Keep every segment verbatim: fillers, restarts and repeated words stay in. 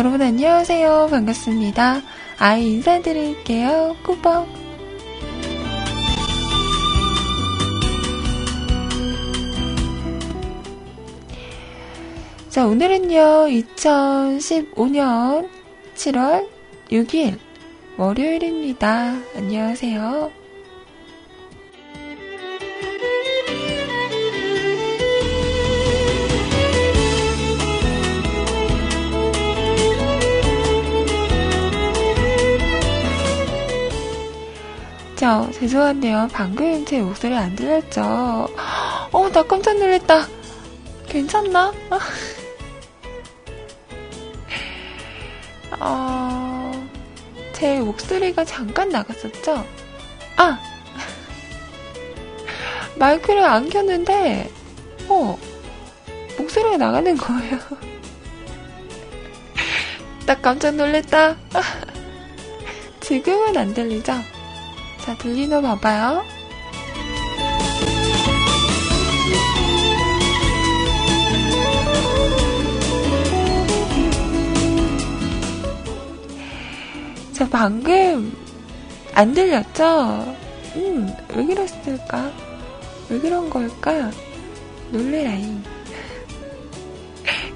여러분 안녕하세요. 반갑습니다. 아이 인사드릴게요. 꾸벅. 자, 오늘은요 이천십오 년 칠월 육 일 월요일입니다. 안녕하세요. 자, 죄송한데요. 방금 제 목소리 안 들렸죠? 어, 나 깜짝 놀랐다. 괜찮나? 어, 제 목소리가 잠깐 나갔었죠? 아! 마이크를 안 켰는데, 어, 목소리가 나가는 거예요. 나 깜짝 놀랐다. 지금은 안 들리죠? 자, 들리나 봐봐요. 자, 방금 안 들렸죠? 음, 왜 그랬을까? 왜 그런 걸까? 놀래라잉.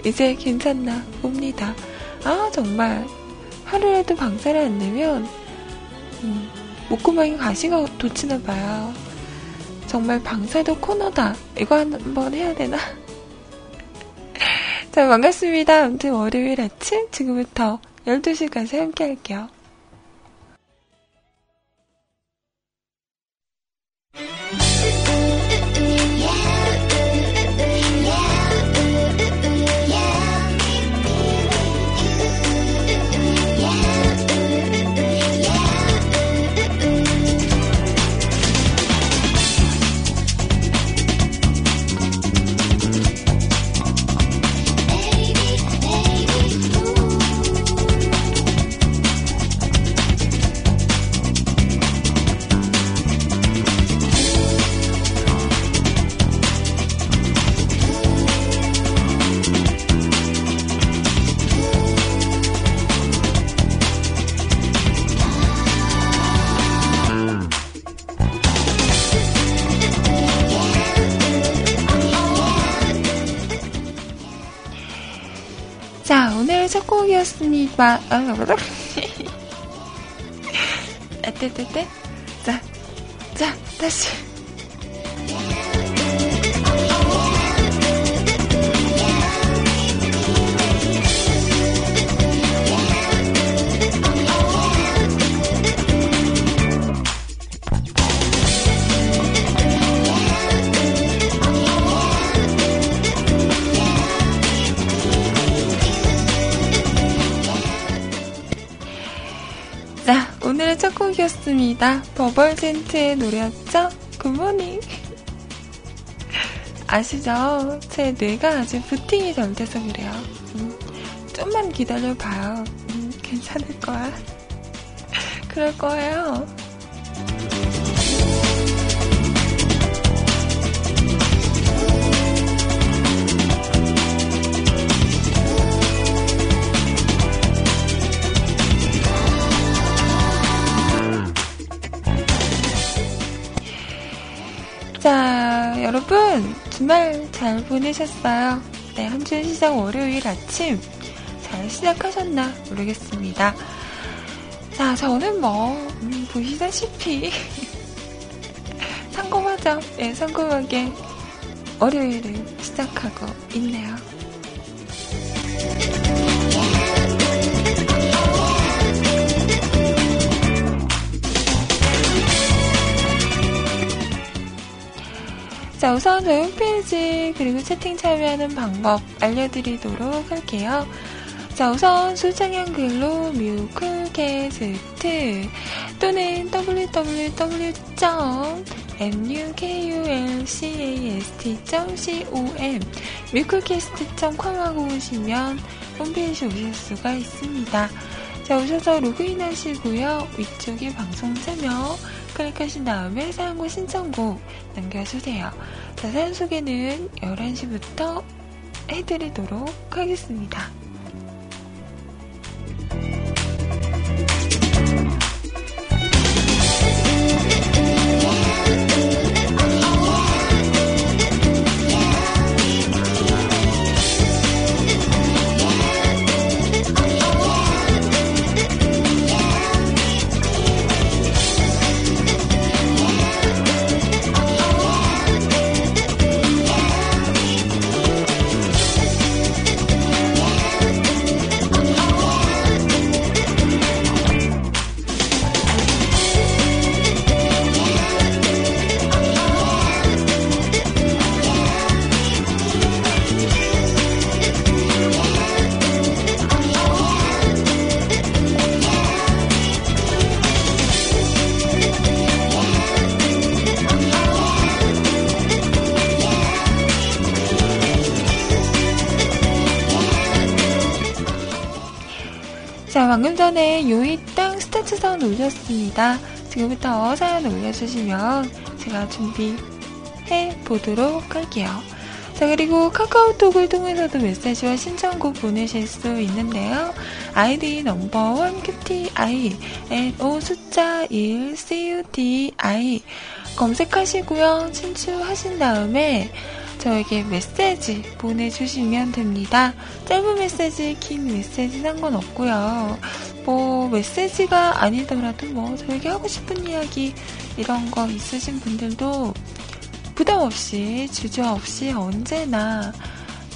이제 괜찮나 봅니다. 아, 정말 하루라도 방사를 안 내면 음. 목구멍이 가시가 돋치나 봐요. 정말 방사도 코너다. 이거 한번 해야 되나? 자, 반갑습니다. 아무튼 월요일 아침 지금부터 열두 시까지 함께 할게요. 첫 곡이었습니다. 아떼떼떼. 자, 자, 다시. 오늘의 첫 곡이었습니다. 버벌젠트의 노래였죠? 굿모닝. 아시죠? 제 뇌가 아직 부팅이 덜 돼서 그래요. 음, 좀만 기다려봐요. 음, 괜찮을 거야. 그럴 거예요. 자, 여러분 주말 잘 보내셨어요? 네, 한 주 시작 월요일 아침 잘 시작하셨나 모르겠습니다. 자, 저는 뭐 음, 보시다시피 상큼하죠? 네, 상큼하게 월요일을 시작하고 있네요. 자, 우선 저희 홈페이지 그리고 채팅 참여하는 방법 알려드리도록 할게요. 자, 우선 소장형 글로 뮤클캐스트 또는 더블유 더블유 더블유 점 뮤클캐스트 점 컴 뮤클캐스트 점 컴하고 오시면 홈페이지 오실 수가 있습니다. 자, 오셔서 로그인 하시고요. 위쪽에 방송 참여 클릭하신 다음에 사연과 신청곡 남겨주세요. 자, 사연 소개는 열한 시부터 해드리도록 하겠습니다. 방금 전에 요이 땅 스타트 사연 올렸습니다. 지금부터 사연 올려주시면 제가 준비해 보도록 할게요. 자, 그리고 카카오톡을 통해서도 메시지와 신청곡 보내실 수 있는데요. 아이디 넘버원 큐티아이 엘 오 숫자 일 씨 유 디 아이 검색하시고요. 친추하신 다음에 저에게 메시지 보내주시면 됩니다. 짧은 메시지, 긴 메시지 상관없고요. 뭐 메시지가 아니더라도 뭐 저에게 하고 싶은 이야기 이런 거 있으신 분들도 부담 없이, 주저 없이 언제나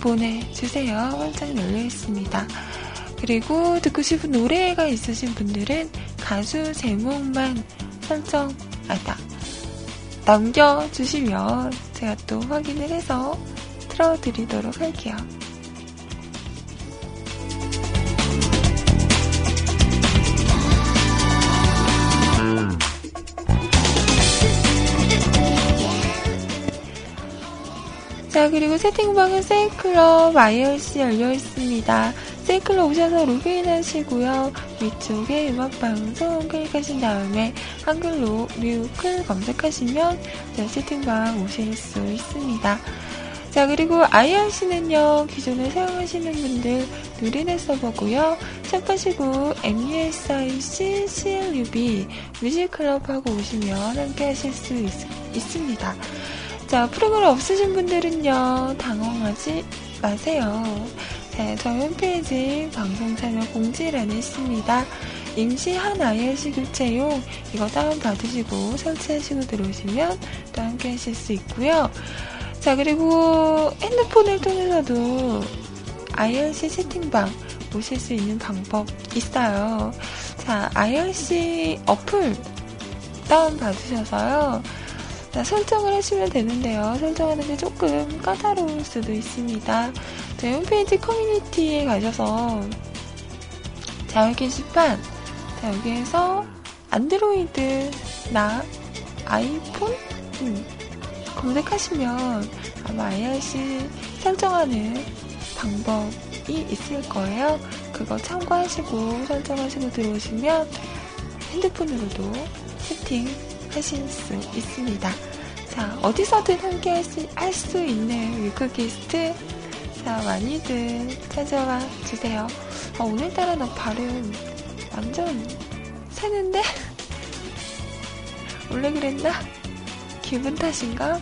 보내주세요. 활짝 열려있습니다. 그리고 듣고 싶은 노래가 있으신 분들은 가수 제목만 설정, 아니다, 남겨주시면 제가 또 확인을 해서 틀어드리도록 할게요. 자, 그리고 세팅방은 세이클럽 아이알씨 열려있습니다. 세이클럽 오셔서 로그인하시고요. 위쪽에 음악방송 클릭하신 다음에 한글로 뮤클 검색하시면 세팅방 오실 수 있습니다. 자, 그리고 아이알씨는요, 기존에 사용하시는 분들 누리넷 서버고요. 샵하시고 뮤직 클럽 뮤직클럽 하고 오시면 함께 하실 수 있, 있습니다. 자, 프로그램 없으신 분들은요, 당황하지 마세요. 자, 저희 홈페이지 방송 참여 공지란에 있습니다. 임시한 아이알씨 교체용 이거 다운받으시고 설치하시고 들어오시면 또 함께 하실 수 있고요. 자, 그리고 핸드폰을 통해서도 아이알씨 채팅방 오실 수 있는 방법 있어요. 자, 아이알씨 어플 다운받으셔서요. 자, 설정을 하시면 되는데요. 설정하는데 조금 까다로울 수도 있습니다. 저희 홈페이지 커뮤니티에 가셔서 자유 게시판, 자, 여기에서 안드로이드나 아이폰 음, 검색하시면 아마 아이알씨 설정하는 방법이 있을 거예요. 그거 참고하시고 설정하시고 들어오시면 핸드폰으로도 채팅 하실 수 있습니다. 자, 어디서든 함께 할 수, 할 수 있는 뮤클캐스트, 자, 많이들 찾아와 주세요. 아, 오늘따라 나 발음 완전 새는데? 원래 그랬나? 기분 탓인가?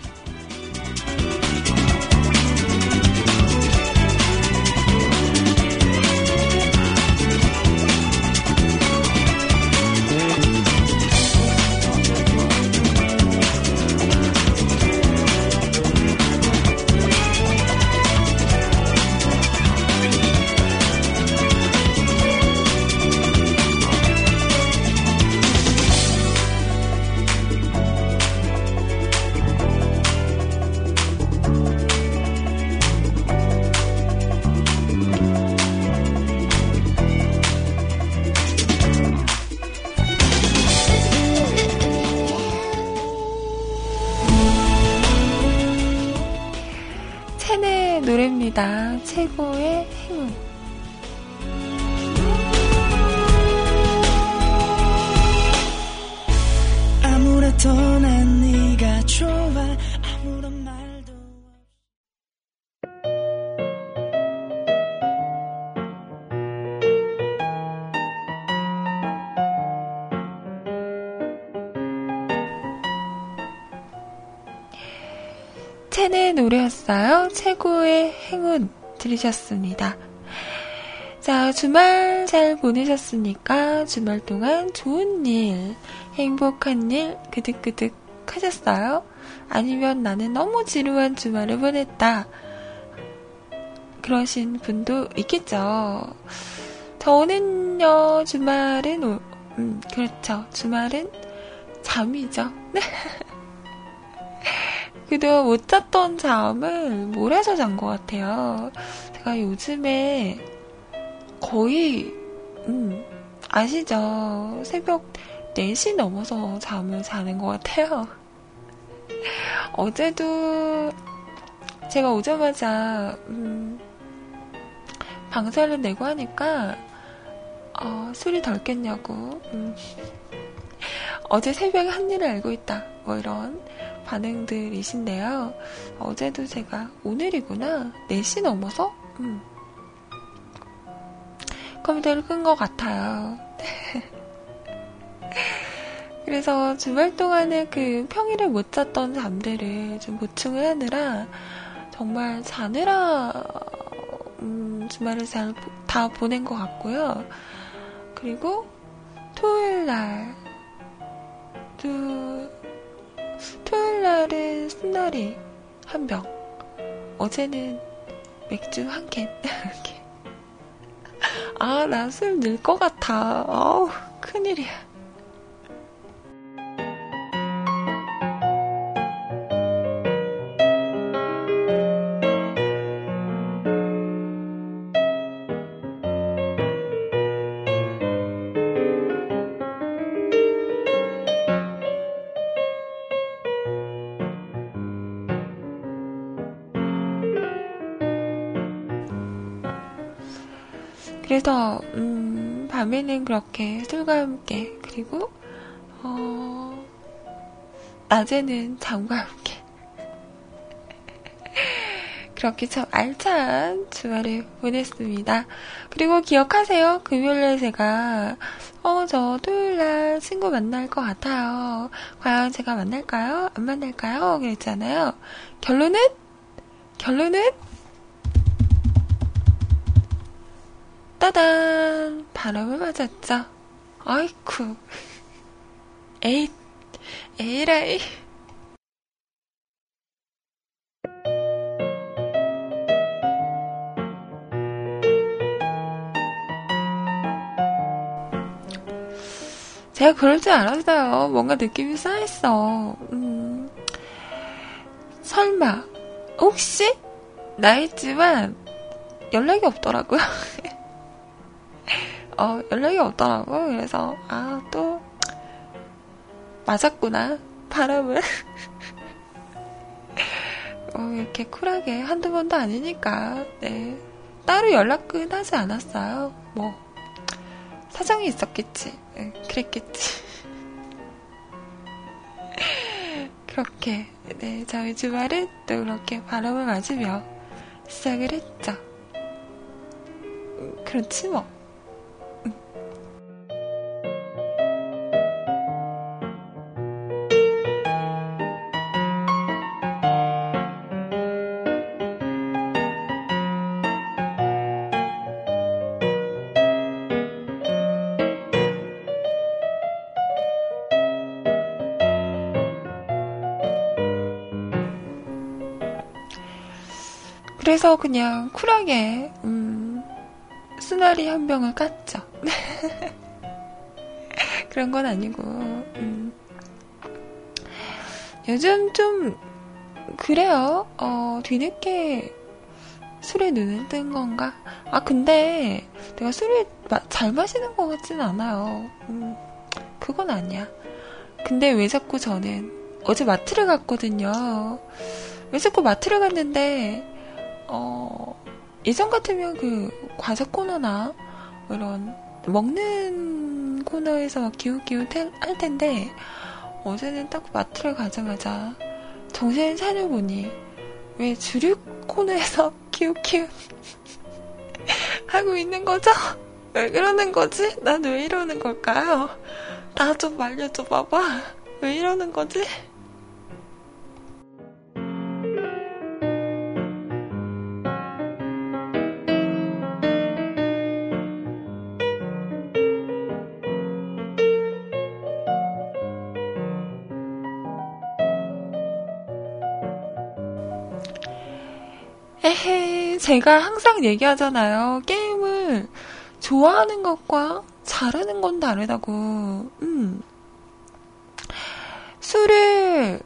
최고의 행운. 아무래도 난 네가 좋아. 아무런 말도. 체내의 노래였어요. 최고의 행운. 들으셨습니다. 자, 주말 잘 보내셨습니까? 주말 동안 좋은 일, 행복한 일 그득그득 하셨어요? 아니면 나는 너무 지루한 주말을 보냈다 그러신 분도 있겠죠. 저는요, 주말은 오, 음, 그렇죠. 주말은 잠이죠. 그래도 못 잤던 잠을 몰아서 잔 것 같아요. 제가 요즘에 거의 음, 아시죠? 새벽 네 시 넘어서 잠을 자는 것 같아요. 어제도 제가 오자마자 음, 방사를 내고 하니까 어, 술이 덜 깼냐고. 음. 어제 새벽에 한 일을 알고 있다. 뭐 이런 반응들이신데요. 어제도 제가 오늘이구나. 네 시 넘어서 음. 컴퓨터를 끈 것 같아요. 그래서 주말 동안에 그 평일에 못 잤던 잠들을 좀 보충을 하느라 정말 자느라 음, 주말을 잘 다 보낸 것 같고요. 그리고 토요일 날 또 토요일 날은 순나리 한 병, 어제는 맥주 한 캔. 아, 나 술 늘 것 같아. 어우, 큰일이야. 그래서 음, 밤에는 그렇게 술과 함께, 그리고 어, 낮에는 잠과 함께 그렇게 참 알찬 주말을 보냈습니다. 그리고 기억하세요. 금요일에 제가 어, 저 토요일날 친구 만날 것 같아요. 과연 제가 만날까요? 안 만날까요? 그랬잖아요. 결론은? 결론은? 짜잔! 바람을 맞았죠. 아이쿠. 에잇. 에이라이. 제가 그럴 줄 알았어요. 뭔가 느낌이 쌓였어. 음. 설마, 혹시? 나였지만, 연락이 없더라고요. 어, 연락이 없더라고. 그래서, 아, 또, 맞았구나. 바람을. 어, 이렇게 쿨하게. 한두 번도 아니니까. 네. 따로 연락은 하지 않았어요. 뭐, 사정이 있었겠지. 네, 그랬겠지. 그렇게. 네, 저희 주말은 또 그렇게 바람을 맞으며 시작을 했죠. 그렇지 뭐. 그래서 그냥 쿨하게 음, 수나리 한 병을 깠죠. 그런 건 아니고 음. 요즘 좀 그래요. 어, 뒤늦게 술에 눈을 뜬 건가? 아, 근데 내가 술을 마, 잘 마시는 것 같진 않아요. 음, 그건 아니야. 근데 왜 자꾸 저는 어제 마트를 갔거든요. 왜 자꾸 마트를 갔는데 어, 예전 같으면 그 과자 코너나 이런 먹는 코너에서 막 기웃기웃 할 텐데, 어제는 딱 마트를 가자마자 정신을 차려보니 왜 주류 코너에서 기웃기웃 하고 있는 거죠? 왜 그러는 거지? 난 왜 이러는 걸까요? 나 좀 말려줘 봐봐. 왜 이러는 거지? 에헤, 제가 항상 얘기하잖아요. 게임을 좋아하는 것과 잘하는 건 다르다고. 음. 술을,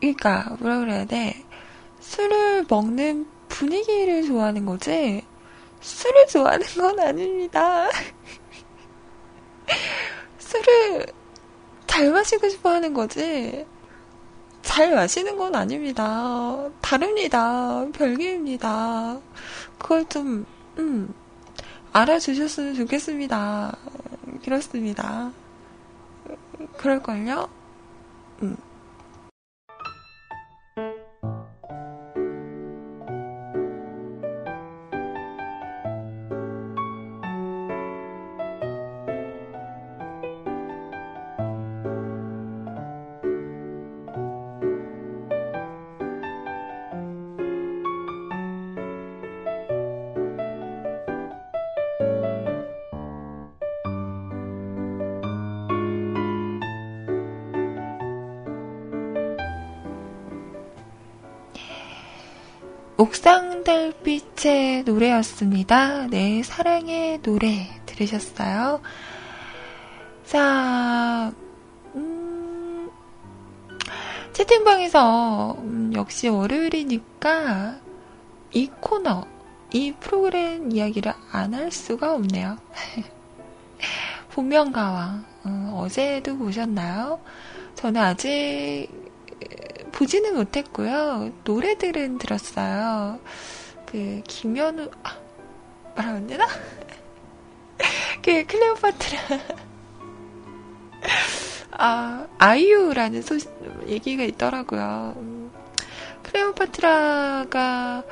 그러니까 뭐라 그래야 돼? 술을 먹는 분위기를 좋아하는 거지 술을 좋아하는 건 아닙니다. 술을 잘 마시고 싶어 하는 거지 잘 마시는 건 아닙니다. 다릅니다. 별개입니다. 그걸 좀, 음, 알아주셨으면 좋겠습니다. 그렇습니다. 그럴걸요? 음. 옥상달빛의 노래였습니다. 네, 사랑의 노래 들으셨어요. 자, 음, 채팅방에서 음, 역시 월요일이니까 이 코너, 이 프로그램 이야기를 안 할 수가 없네요. 본명가왕, 음, 어제도 보셨나요? 저는 아직 보지는 못했고요. 노래들은 들었어요. 그 김현우 아, 말하면 안 되나? 그 클레오파트라 아 아이유라는 소식 얘기가 있더라고요. 음, 클레오파트라가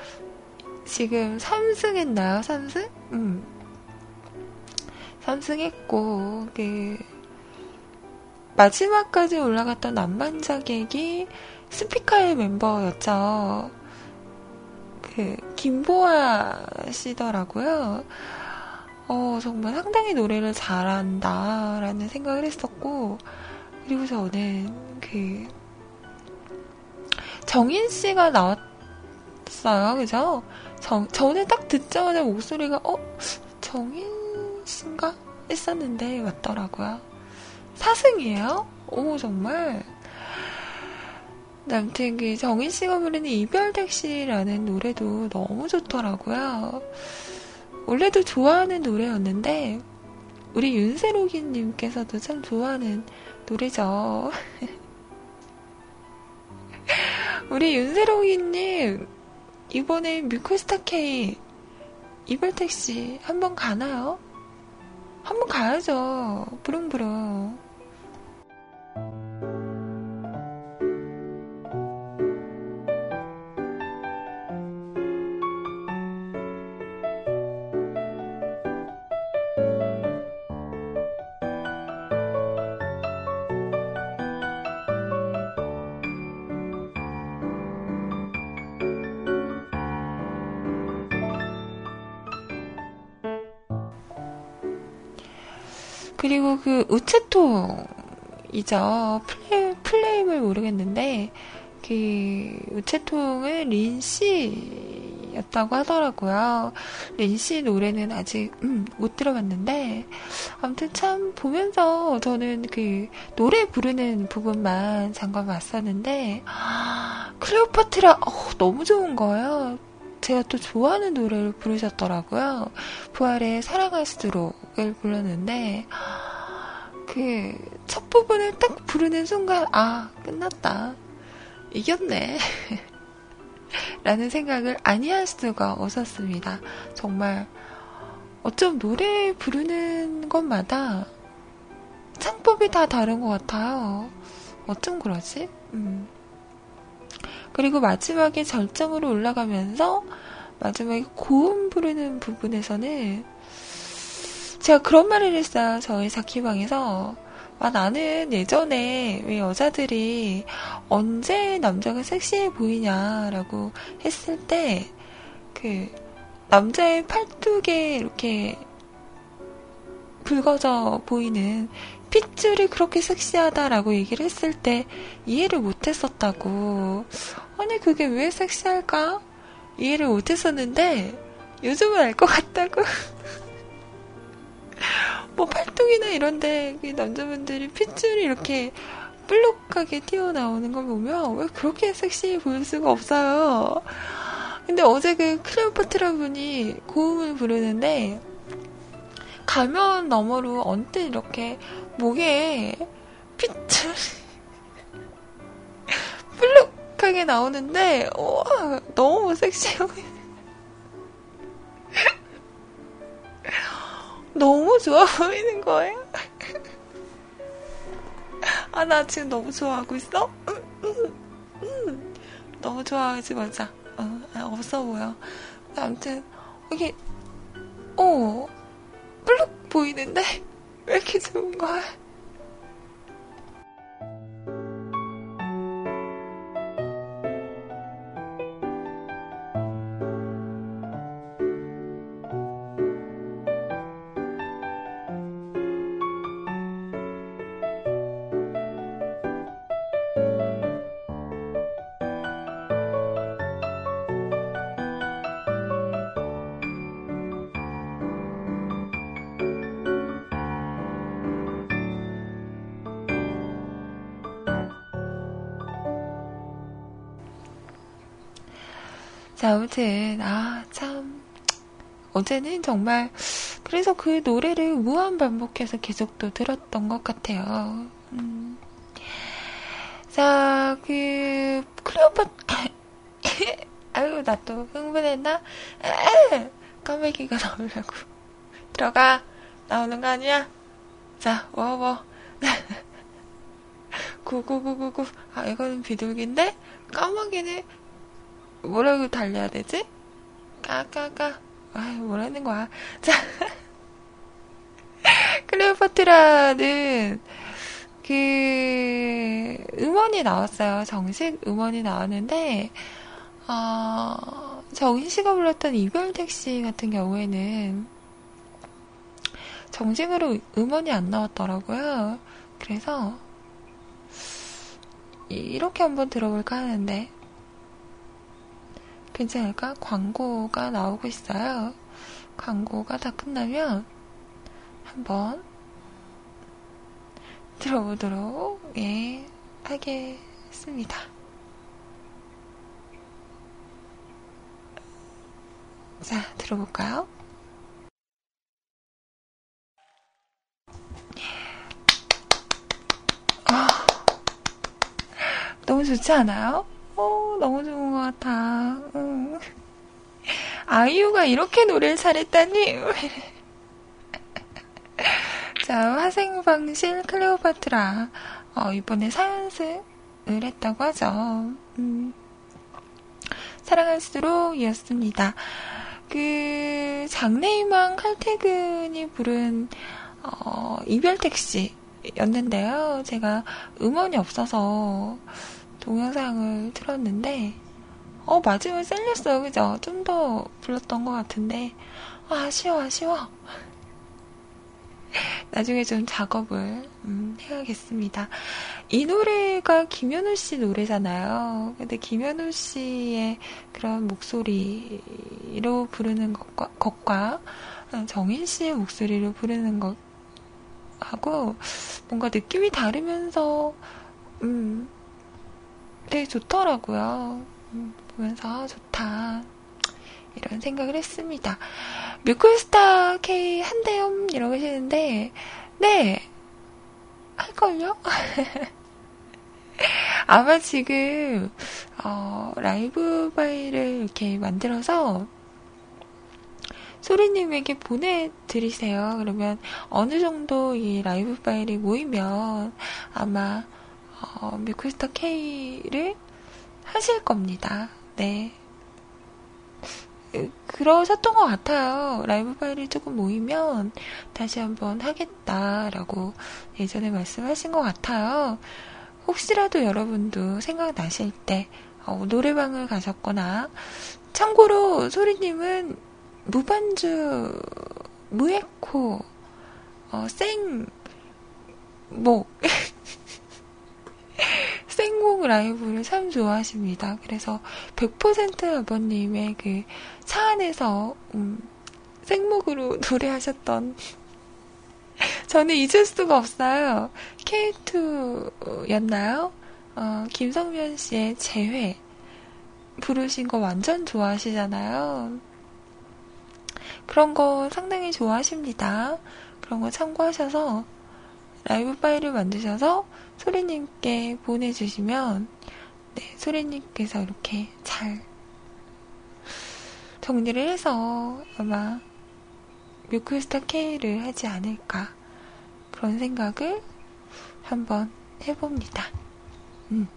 지금 삼승했나요? 삼승? 음, 삼승했고 그 마지막까지 올라갔던 남반자객이 스피카의 멤버였죠. 그 김보아 씨더라고요. 어 정말 상당히 노래를 잘한다라는 생각을 했었고, 그리고 저는 그 정인 씨가 나왔어요, 그죠? 정 저는 딱 듣자마자 목소리가 어 정인 씨인가 했었는데 맞더라고요. 사승이에요? 오 정말. 아무튼 그 정인 씨가 부르는 이별택시라는 노래도 너무 좋더라고요. 원래도 좋아하는 노래였는데 우리 윤세로기님께서도 참 좋아하는 노래죠. 우리 윤세로기님 이번에 뮤클스타K 이별택시 한번 가나요? 한번 가야죠. 부릉부릉. 그리고 그 우체통이죠. 플레임, 플레임을 모르겠는데 그 우체통은 린씨였다고 하더라고요. 린씨 노래는 아직 음, 못 들어봤는데 아무튼 참 보면서 저는 그 노래 부르는 부분만 잠깐 봤었는데 아, 클레오파트라 어, 너무 좋은 거예요. 제가 또 좋아하는 노래를 부르셨더라고요. 부활의 사랑할수록을 불렀는데 그 첫 부분을 딱 부르는 순간 아 끝났다 이겼네 라는 생각을 아니할 수가 없었습니다. 정말 어쩜 노래 부르는 것마다 창법이 다 다른 것 같아요. 어쩜 그러지? 음. 그리고 마지막에 절정으로 올라가면서 마지막에 고음 부르는 부분에서는 제가 그런 말을 했어요. 저희 자키방에서 아, 나는 예전에 왜 여자들이 언제 남자가 섹시해 보이냐라고 했을 때 그 남자의 팔뚝에 이렇게 붉어져 보이는 핏줄이 그렇게 섹시하다라고 얘기를 했을 때 이해를 못했었다고. 아니 그게 왜 섹시할까? 이해를 못했었는데 요즘은 알 것 같다고. 뭐 팔뚝이나 이런데 남자분들이 핏줄이 이렇게 볼록하게 튀어나오는 걸 보면 왜 그렇게 섹시해 보일 수가 없어요. 근데 어제 그 클레오파트라 분이 고음을 부르는데 가면 너머로 언뜻 이렇게 목에 핏줄이 블룩하게 나오는데 우와 너무 섹시해. 너무 좋아 보이는 거야. 아, 나 지금 너무 좋아하고 있어? 음, 음, 음. 너무 좋아하지 말자. 어, 아, 없어 보여. 아무튼 이게 어 블룩 보이는데 왜 이렇게 좋은 거야? 자, 아무튼 아 참 어제는 정말 그래서 그 노래를 무한 반복해서 계속 또 들었던 것 같아요. 음. 자, 그 클레오파트라 아유 나 또 흥분했나? 까매기가 나오려고 들어가 나오는 거 아니야? 자 워워 구구구구구 아 이거는 비둘기인데 까마귀는 뭐라고 달려야 되지? 까까까. 아, 뭐라는 거야. 자. 클레오파트라는, 그, 음원이 나왔어요. 정식 음원이 나왔는데, 어, 정인 씨가 불렀던 이별택시 같은 경우에는, 정식으로 음원이 안 나왔더라고요. 그래서, 이렇게 한번 들어볼까 하는데, 괜찮을까? 광고가 나오고 있어요. 광고가 다 끝나면 한번 들어보도록 예 하겠습니다. 자, 들어볼까요? 아, 너무 좋지 않아요? 오, 너무 좋은 것 같아. 응. 아이유가 이렇게 노래를 잘했다니. 자, 화생방실 클레오파트라. 어, 이번에 사연승을 했다고 하죠. 음. 사랑할수록 이었습니다. 그, 장래희망 칼퇴근이 부른, 어, 이별택시였는데요. 제가 음원이 없어서, 동영상을 틀었는데 어 마지막에 셀렸어요. 그죠? 좀 더 불렀던 것 같은데 아, 아쉬워 아쉬워 나중에 좀 작업을 음, 해야겠습니다. 이 노래가 김현우 씨 노래잖아요. 근데 김현우 씨의 그런 목소리로 부르는 것과, 것과 정인 씨의 목소리로 부르는 것하고 뭔가 느낌이 다르면서 음 되게 좋더라고요. 음, 보면서 좋다 이런 생각을 했습니다. 뮤클스타 K 한대엄 이러고 계시는데 네 할걸요? 아마 지금 어, 라이브 파일을 이렇게 만들어서 소리님에게 보내드리세요. 그러면 어느 정도 이 라이브 파일이 모이면 아마 어, 뮤클스타 K를 하실 겁니다. 네. 그러셨던 것 같아요. 라이브 파일이 조금 모이면 다시 한번 하겠다라고 예전에 말씀하신 것 같아요. 혹시라도 여러분도 생각나실 때 어, 노래방을 가셨거나 참고로 소리님은 무반주, 무에코, 어, 생, 목 생곡 라이브를 참 좋아하십니다. 그래서 백 퍼센트 아버님의 그 차 안에서 음, 생목으로 노래하셨던 저는 잊을 수가 없어요. 케이투였나요? 어, 김성면 씨의 재회 부르신 거 완전 좋아하시잖아요. 그런 거 상당히 좋아하십니다. 그런 거 참고하셔서 라이브 파일을 만드셔서 소리님께 보내주시면 네, 소리님께서 이렇게 잘 정리를 해서 아마 뮤클스타 K를 하지 않을까, 그런 생각을 한번 해봅니다. 음.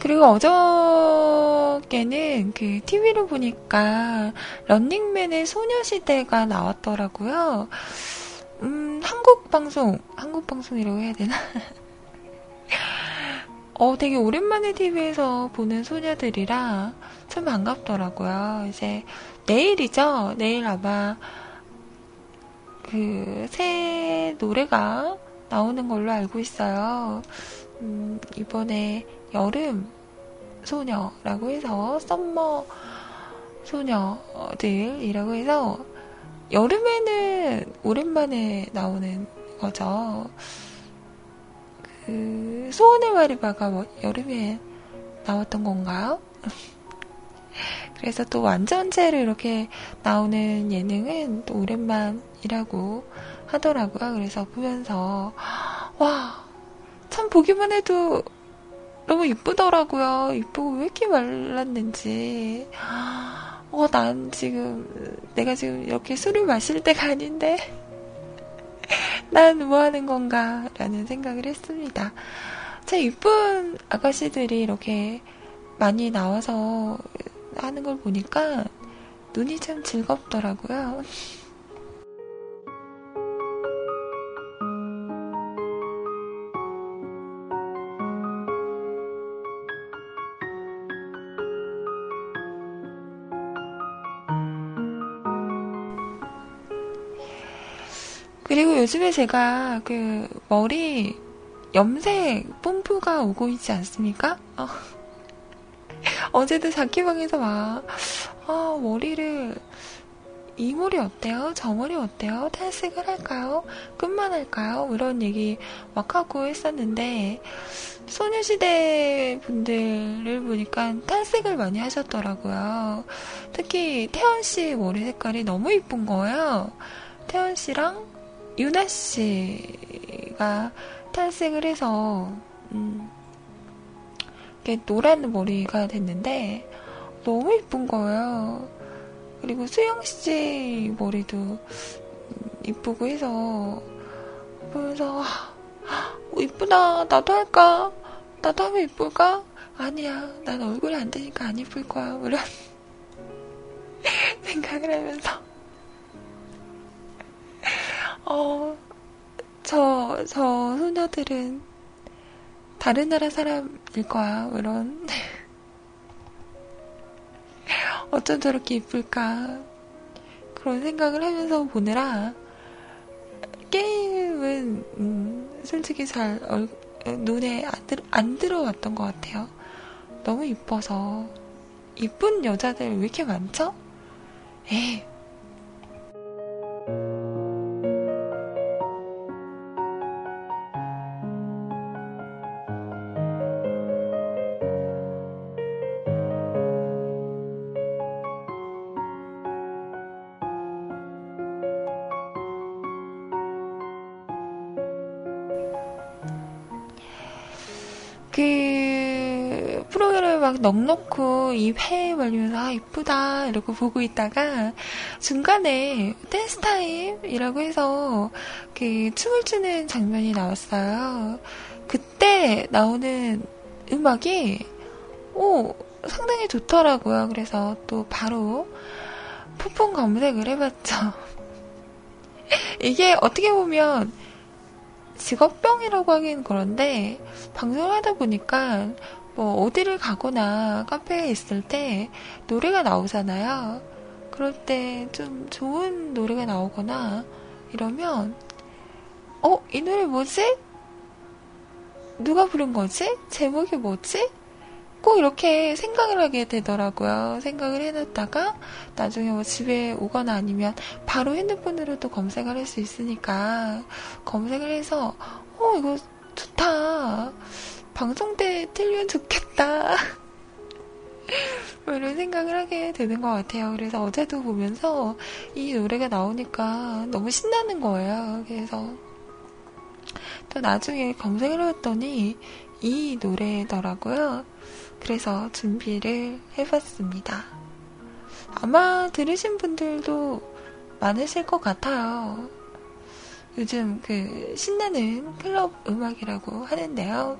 그리고 어저께는 그 티비를 보니까 런닝맨의 소녀시대가 나왔더라고요. 음, 한국 방송, 한국 방송이라고 해야 되나? 어, 되게 오랜만에 티비에서 보는 소녀들이라 참 반갑더라고요. 이제 내일이죠. 내일 아마 그 새 노래가 나오는 걸로 알고 있어요. 음, 이번에 여름 소녀라고 해서 썸머 소녀들이라고 해서 여름에는 오랜만에 나오는 거죠. 그 소원의 마리바가 뭐 여름에 나왔던 건가요? 그래서 또 완전체로 이렇게 나오는 예능은 또 오랜만이라고 하더라고요. 그래서 보면서 와, 참 보기만 해도 너무 이쁘더라고요. 이쁘고 왜 이렇게 말랐는지. 어, 난 지금, 내가 지금 이렇게 술을 마실 때가 아닌데, 난 뭐 하는 건가, 라는 생각을 했습니다. 참 이쁜 아가씨들이 이렇게 많이 나와서 하는 걸 보니까 눈이 참 즐겁더라고요. 그리고 요즘에 제가 그 머리 염색 뽐뿌가 오고 있지 않습니까? 어. 어제도 자취방에서 막 어, 머리를 이 머리 어때요? 저 머리 어때요? 탈색을 할까요? 끝만 할까요? 이런 얘기 막 하고 했었는데 소녀시대 분들을 보니까 탈색을 많이 하셨더라고요. 특히 태연씨 머리 색깔이 너무 이쁜 거예요. 태연씨랑 유나 씨가 탈색을 해서 음, 이렇게 노란 머리가 됐는데 너무 예쁜 거예요. 그리고 수영 씨 머리도 예쁘고 해서 보면서 어, 예쁘다. 나도 할까? 나도 하면 예쁠까? 아니야. 난 얼굴이 안 되니까 안 예쁠 거야. 이런 생각을 하면서. 어, 저, 저 소녀들은 다른 나라 사람일 거야, 이런. 어쩜 저렇게 이쁠까. 그런 생각을 하면서 보느라, 게임은, 음, 솔직히 잘, 얼, 눈에 안, 들, 안 들어왔던 것 같아요. 너무 이뻐서. 이쁜 여자들 왜 이렇게 많죠? 에이. 그 프로그램을 막 넉넉고 입 헤 말리면서 아 이쁘다 이러고 보고 있다가 중간에 댄스 타임이라고 해서 그 춤을 추는 장면이 나왔어요. 그때 나오는 음악이 오 상당히 좋더라고요. 그래서 또 바로 푸폰 검색을 해봤죠. 이게 어떻게 보면 직업병이라고 하긴 그런데 방송을 하다 보니까 뭐 어디를 가거나 카페에 있을 때 노래가 나오잖아요. 그럴 때 좀 좋은 노래가 나오거나 이러면 어? 이 노래 뭐지? 누가 부른 거지? 제목이 뭐지? 자꾸 이렇게 생각을 하게 되더라고요. 생각을 해놨다가 나중에 뭐 집에 오거나 아니면 바로 핸드폰으로도 검색을 할 수 있으니까 검색을 해서 어 이거 좋다. 방송 때 틀면 좋겠다. 이런 생각을 하게 되는 것 같아요. 그래서 어제도 보면서 이 노래가 나오니까 너무 신나는 거예요. 그래서 또 나중에 검색을 해봤더니 이 노래더라고요. 그래서 준비를 해봤습니다. 아마 들으신 분들도 많으실 것 같아요. 요즘 그 신나는 클럽 음악이라고 하는데요.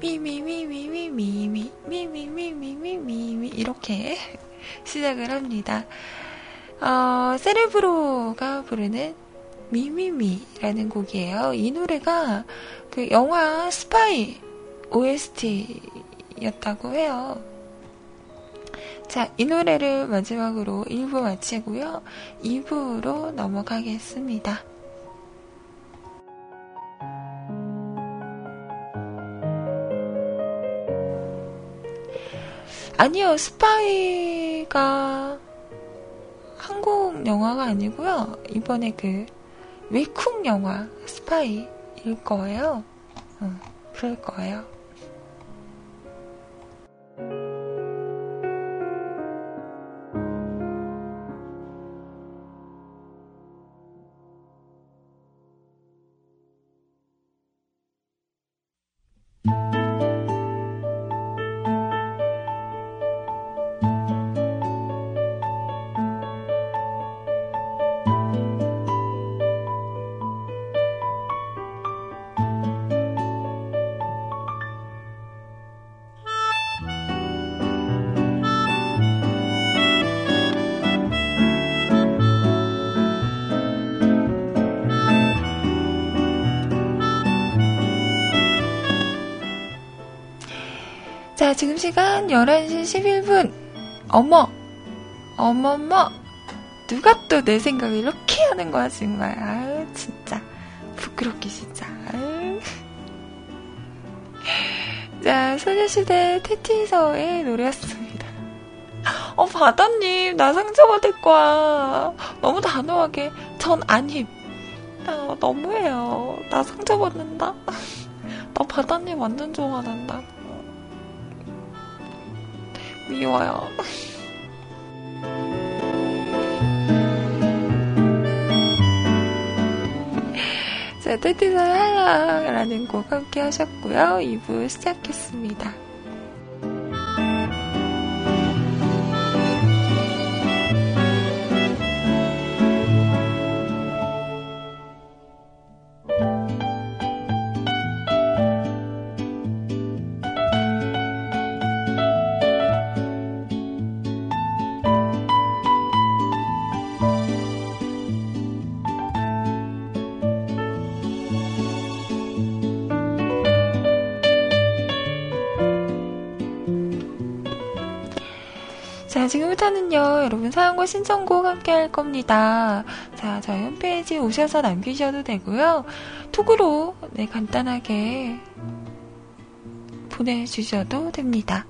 미미미미미미미미미미미미 이렇게 시작을 합니다. 어, 세레브로가 부르는 미미미라는 곡이에요. 이 노래가 그 영화 스파이 오에스티였다고 해요. 자, 이 노래를 마지막으로 일 부 마치고요. 이 부로 넘어가겠습니다. 아니요, 스파이가 한국 영화가 아니고요. 이번에 그 외국 영화 스파이일 거예요. 응, 그럴 거예요. 자, 지금 시간 열한 시 십일 분. 어머, 어머머, 누가 또 내 생각을 이렇게 하는 거야, 정말. 아유, 진짜. 부끄럽게, 진짜. 아유. 자, 소녀시대 테티서의 노래였습니다. 어, 바다님, 나 상처받을 거야. 너무 단호하게. 전 아님. 아, 너무해요. 나 상처받는다. 나 바다님 완전 좋아한다. 미워요. 자, 테티서의 하야라는 곡 함께 하셨고요. 이 부 시작했습니다. 지금부터는요, 여러분 사연과 신청곡 함께 할 겁니다. 자, 저희 홈페이지 오셔서 남기셔도 되고요. 톡으로 네, 간단하게 보내주셔도 됩니다.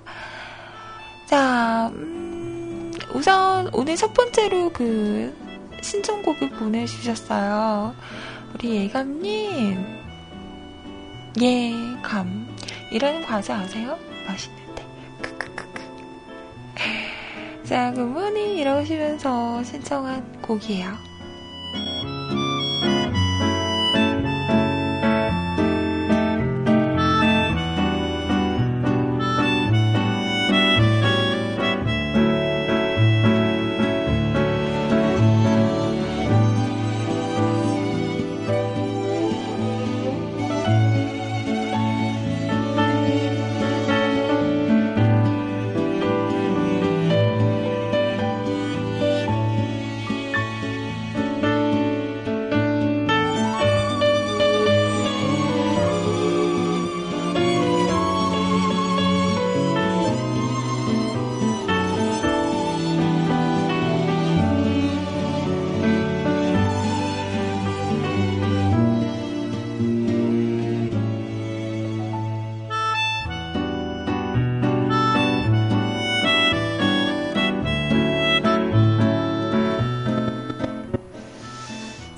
자, 음, 우선 오늘 첫 번째로 그 신청곡을 보내주셨어요. 우리 예감님, 예감이라는 과자 아세요? 맛있는데. 크크크크. 자, 그분이 이러시면서 신청한 곡이에요.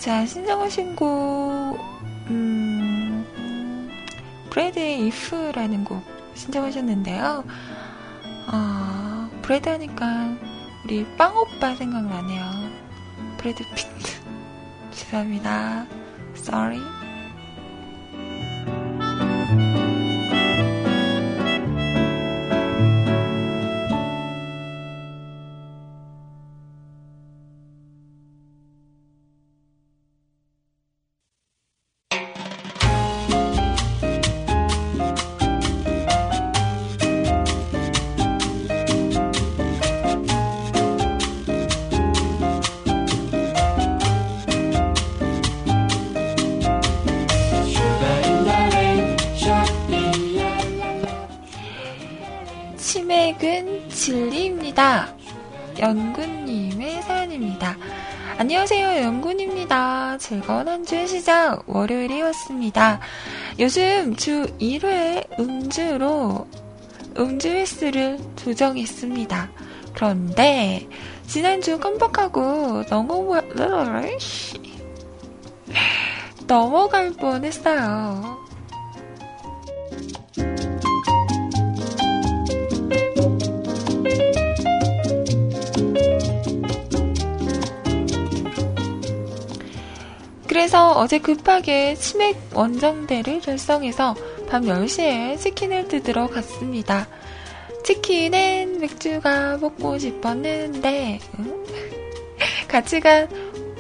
자, 신청하신 곡, 음, 브래드의 if라는 곡 신청하셨는데요. 어, 브래드 하니까 우리 빵오빠 생각나네요. 브래드 피트. 죄송합니다. Sorry. 치맥은 진리입니다. 연구님의 사연입니다. 안녕하세요, 연구입니다. 즐거운 한 주의 시작, 월요일이 왔습니다. 요즘 주 일 회 음주로 음주 횟수를 조정했습니다. 그런데 지난주 깜빡하고 넘어... 넘어갈 뻔했어요. 그래서 어제 급하게 치맥 원정대를 결성해서 밤 열 시에 치킨을 뜯으러 갔습니다. 치킨엔 맥주가 먹고 싶었는데 음? 같이 간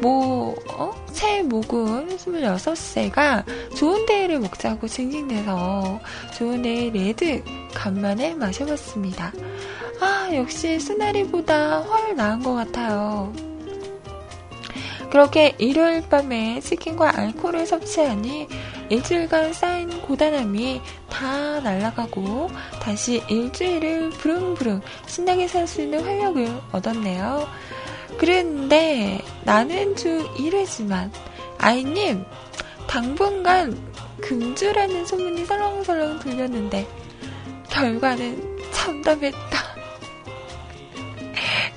모, 어? 새 모군 스물여섯 세가 좋은 데이를 먹자고 징징대서 좋은 데이 레드 간만에 마셔봤습니다. 아, 역시 쓰나리보다 훨 나은 것 같아요. 그렇게 일요일 밤에 치킨과 알코올을 섭취하니 일주일간 쌓인 고단함이 다 날아가고 다시 일주일을 부릉부릉 신나게 살 수 있는 활력을 얻었네요. 그런데 나는 주 일 회지만 아이님 당분간 금주라는 소문이 설렁설렁 들렸는데 결과는 참담했다.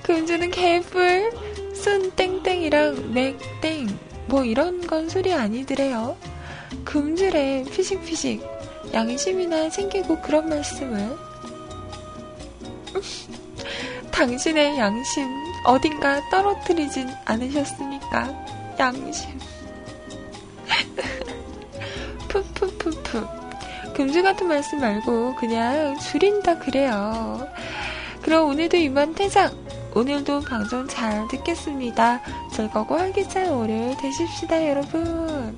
금주는 개뿔, 순 땡땡이랑 맥땡 뭐 이런 건 소리 아니더래요. 금주래 피식피식 양심이나 챙기고 그런 말씀을. 당신의 양심 어딘가 떨어뜨리진 않으셨습니까? 양심. 푸푸푸푸. 금주 같은 말씀 말고 그냥 줄인다 그래요. 그럼 오늘도 이만 퇴장. 오늘도 방송 잘 듣겠습니다. 즐겁고 활기찬 월요일 되십시다, 여러분.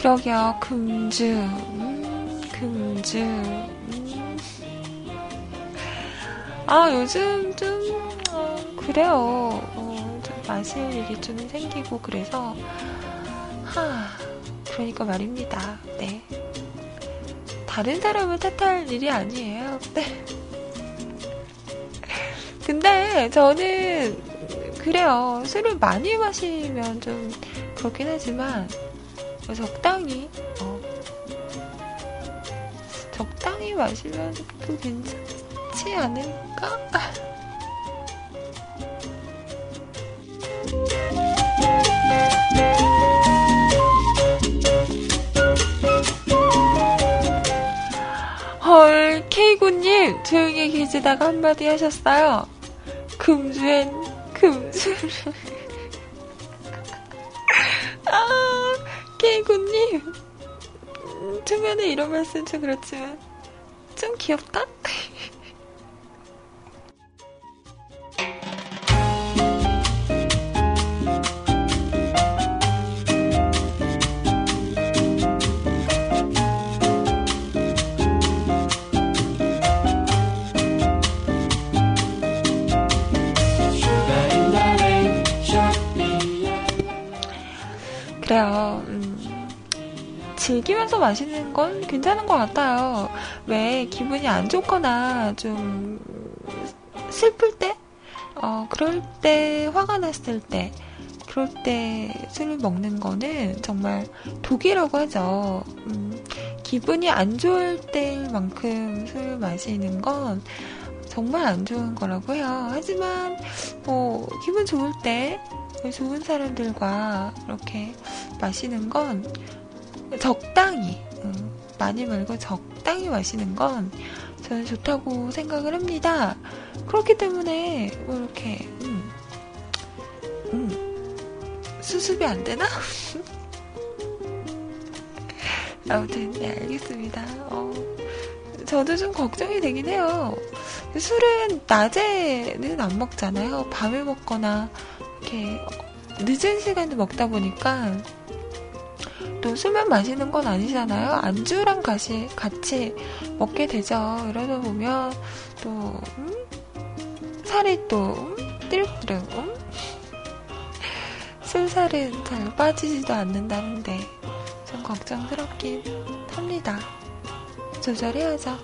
그러게요, 금주, 음, 금주. 아, 요즘 좀 어, 그래요. 어, 좀 마실 일이 좀 생기고 그래서 하, 그러니까 말입니다. 네, 다른 사람을 탓할 일이 아니에요. 네. 근데 저는 그래요. 술을 많이 마시면 좀 그렇긴 하지만 적당히 어, 적당히 마시면 또 괜찮. 지 않을까? 헐, K군님 조용히 계시다가 한마디 하셨어요. 금주엔 금주를. 아, K군님 초면에 이런 말씀 좀 그렇지만 좀 귀엽다? 그래요. 음, 즐기면서 마시는 건 괜찮은 것 같아요. 왜 기분이 안 좋거나 좀 슬플 때? 어, 그럴 때, 화가 났을 때 그럴 때 술을 먹는 거는 정말 독이라고 하죠. 음, 기분이 안 좋을 때일 만큼 술을 마시는 건 정말 안 좋은 거라고 해요. 하지만 뭐 기분 좋을 때 좋은 사람들과 이렇게 마시는 건 적당히, 음, 많이 말고 적당히 마시는 건 저는 좋다고 생각을 합니다. 그렇기 때문에 뭐 이렇게 음, 음, 수습이 안 되나? 아무튼 네, 알겠습니다. 어, 저도 좀 걱정이 되긴 해요. 술은 낮에는 안 먹잖아요. 밤에 먹거나 이렇게 늦은 시간에 먹다 보니까 또 술만 마시는 건 아니잖아요. 안주랑 같이, 같이 먹게 되죠. 이러다 보면 또 음? 살이 또 음? 띠룩띠룩 음? 술살은 잘 빠지지도 않는다는데 좀 걱정스럽긴 합니다. 조절해야죠.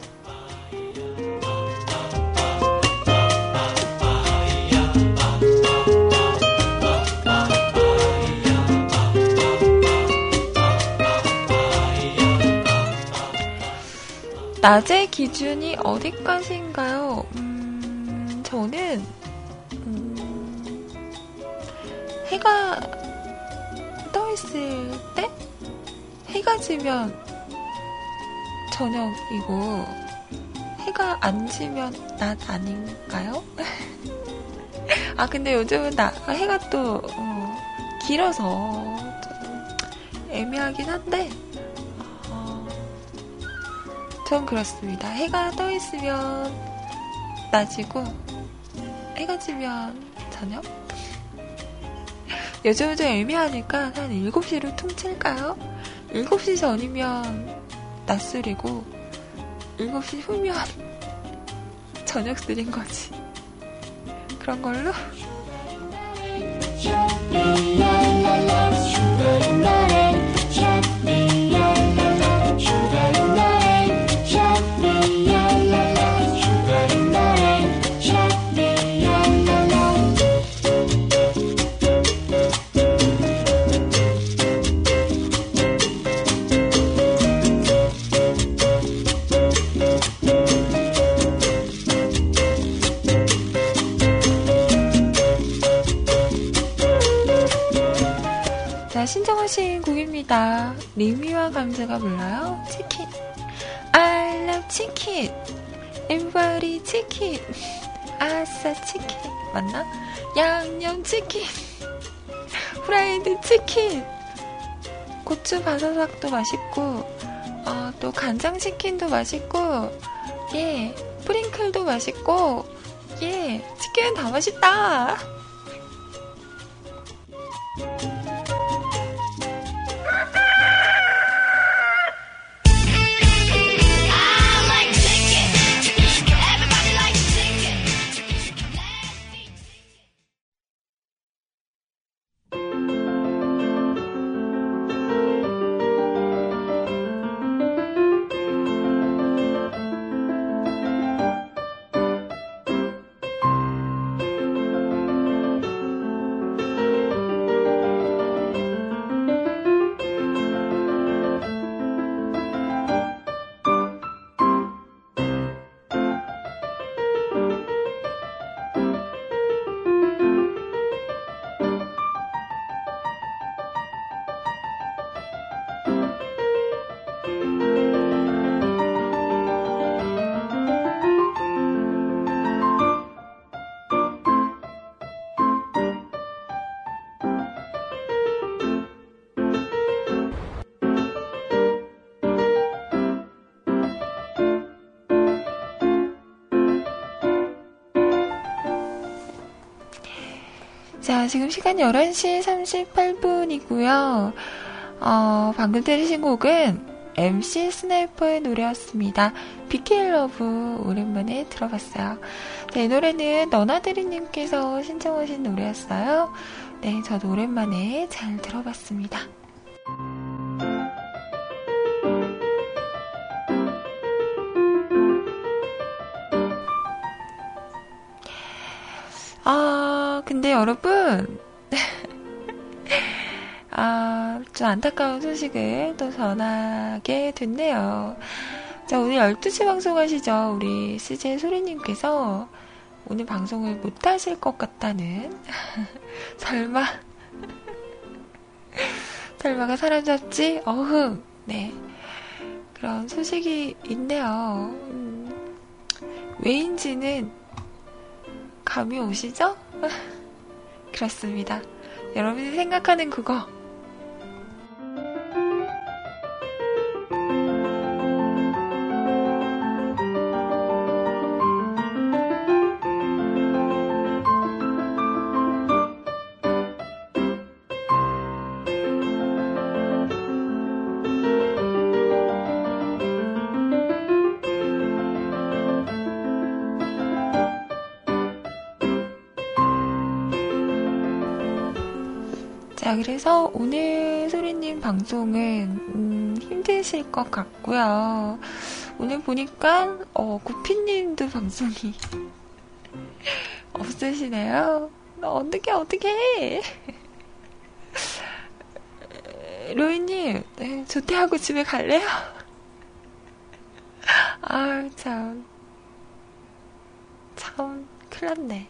낮의 기준이 어디까지인가요? 음, 저는 음, 해가 떠있을 때? 해가 지면 저녁이고 해가 안 지면 낮 아닌가요? 아 근데 요즘은 나, 해가 또 어, 길어서 좀 애매하긴 한데 전 그렇습니다. 해가 떠 있으면 낮이고 해가 지면 저녁? 요즘은 좀 애매하니까 한 일곱 시로 퉁칠까요? 일곱 시 전이면 낮술이고 일곱 시 후면 저녁술인 거지. 그런 걸로? 신청하신 곡입니다. 리미와 감자가 불러요. 치킨. I love 치킨. Everybody 치킨. 아싸 치킨. 맞나? 양념 치킨. 프라이드 치킨. 고추 바사삭도 맛있고, 어, 또 간장 치킨도 맛있고, 예. 프링클도 맛있고, 예. 치킨은 다 맛있다. 자, 지금 시간 열한 시 삼십팔 분이고요. 어, 방금 들으신 곡은 엠씨 스나이퍼의 노래였습니다. 비키의 러브 오랜만에 들어봤어요. 네, 이 노래는 너나드리님께서 신청하신 노래였어요. 네, 저도 오랜만에 잘 들어봤습니다. 근데 여러분 아, 좀 안타까운 소식을 또 전하게 됐네요. 자, 오늘 열두 시 방송하시죠. 우리 씨제이 소리님께서 오늘 방송을 못 하실 것 같다는 설마 설마가 사람 잡지? 어흥. 네, 그런 소식이 있네요. 음, 왜인지는 감이 오시죠? 그렇습니다. 여러분이 생각하는 그거. 자, 그래서 오늘 소리님 방송은 음, 힘드실 것 같고요. 오늘 보니까 어, 구피님도 방송이 없으시네요. 나 어떻게 어떻게 해? 로이님, 네, 조퇴하고 집에 갈래요? 아, 참, 참 큰일 났네.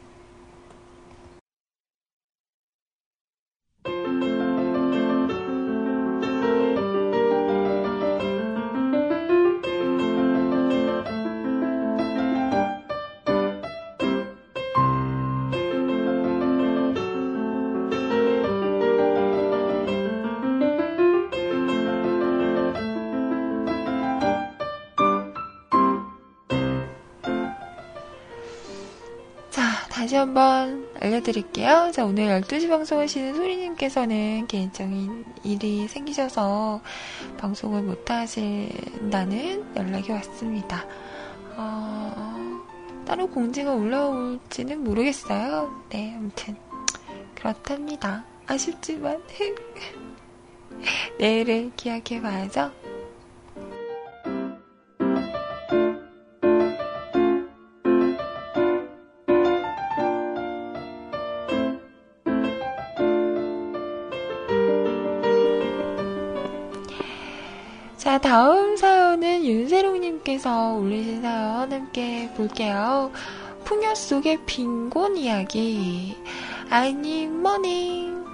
다시 한번 알려드릴게요. 자, 오늘 열두 시 방송하시는 소리님께서는 개인적인 일이 생기셔서 방송을 못하신다는 연락이 왔습니다. 어, 따로 공지가 올라올지는 모르겠어요. 네, 아무튼 그렇답니다. 아쉽지만 내일을 기약해봐야죠. 자, 다음 사연은 윤세롱님께서 올리신 사연 함께 볼게요. 풍요 속의 빈곤 이야기. 아이님 머닝.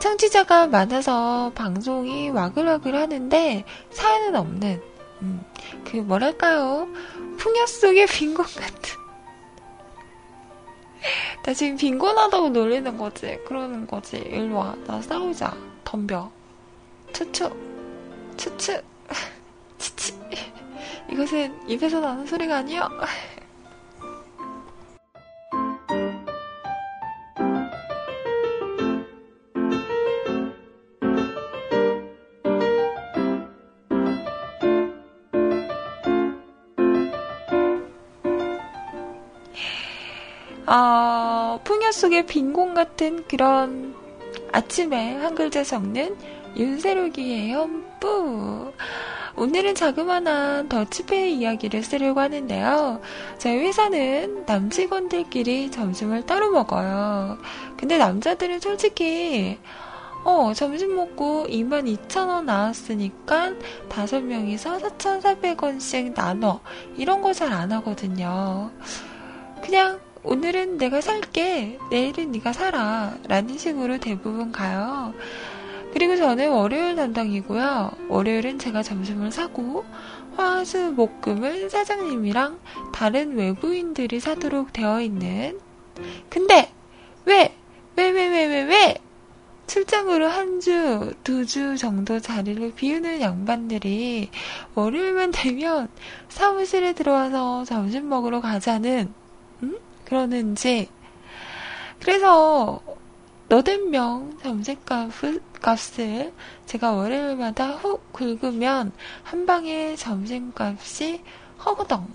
청취자가 많아서 방송이 와글와글 하는데 사연은 없는, 음, 그 뭐랄까요, 풍요 속의 빈곤 같은. 나 지금 빈곤하다고 놀리는 거지, 그러는 거지. 일로와, 나 싸우자. 덤벼. 추추 추추, 치치. 이것은 입에서 나는 소리가 아니요. 어, 풍요 속의 빈곤 같은 그런 아침에 한 글자 적는 윤세록이의 험뿌. 오늘은 자그마한 더치페이 이야기를 쓰려고 하는데요. 저희 회사는 남직원들끼리 점심을 따로 먹어요. 근데 남자들은 솔직히 어, 점심 먹고 이만 이천 원 나왔으니까 다섯 명이서 사천사백 원씩 나눠, 이런 거 잘 안 하거든요. 그냥 오늘은 내가 살게, 내일은 네가 살아, 라는 식으로 대부분 가요. 그리고 저는 월요일 담당이고요. 월요일은 제가 점심을 사고, 화, 수, 목, 금은 사장님이랑 다른 외부인들이 사도록 되어 있는. 근데 왜, 왜, 왜, 왜, 왜, 왜 출장으로 한 주, 두 주 정도 자리를 비우는 양반들이 월요일만 되면 사무실에 들어와서 점심 먹으러 가자는, 음? 그러는지. 그래서 너댓 명 점심값을 제가 월요일마다 훅 긁으면 한 방에 점심값이 허구덩.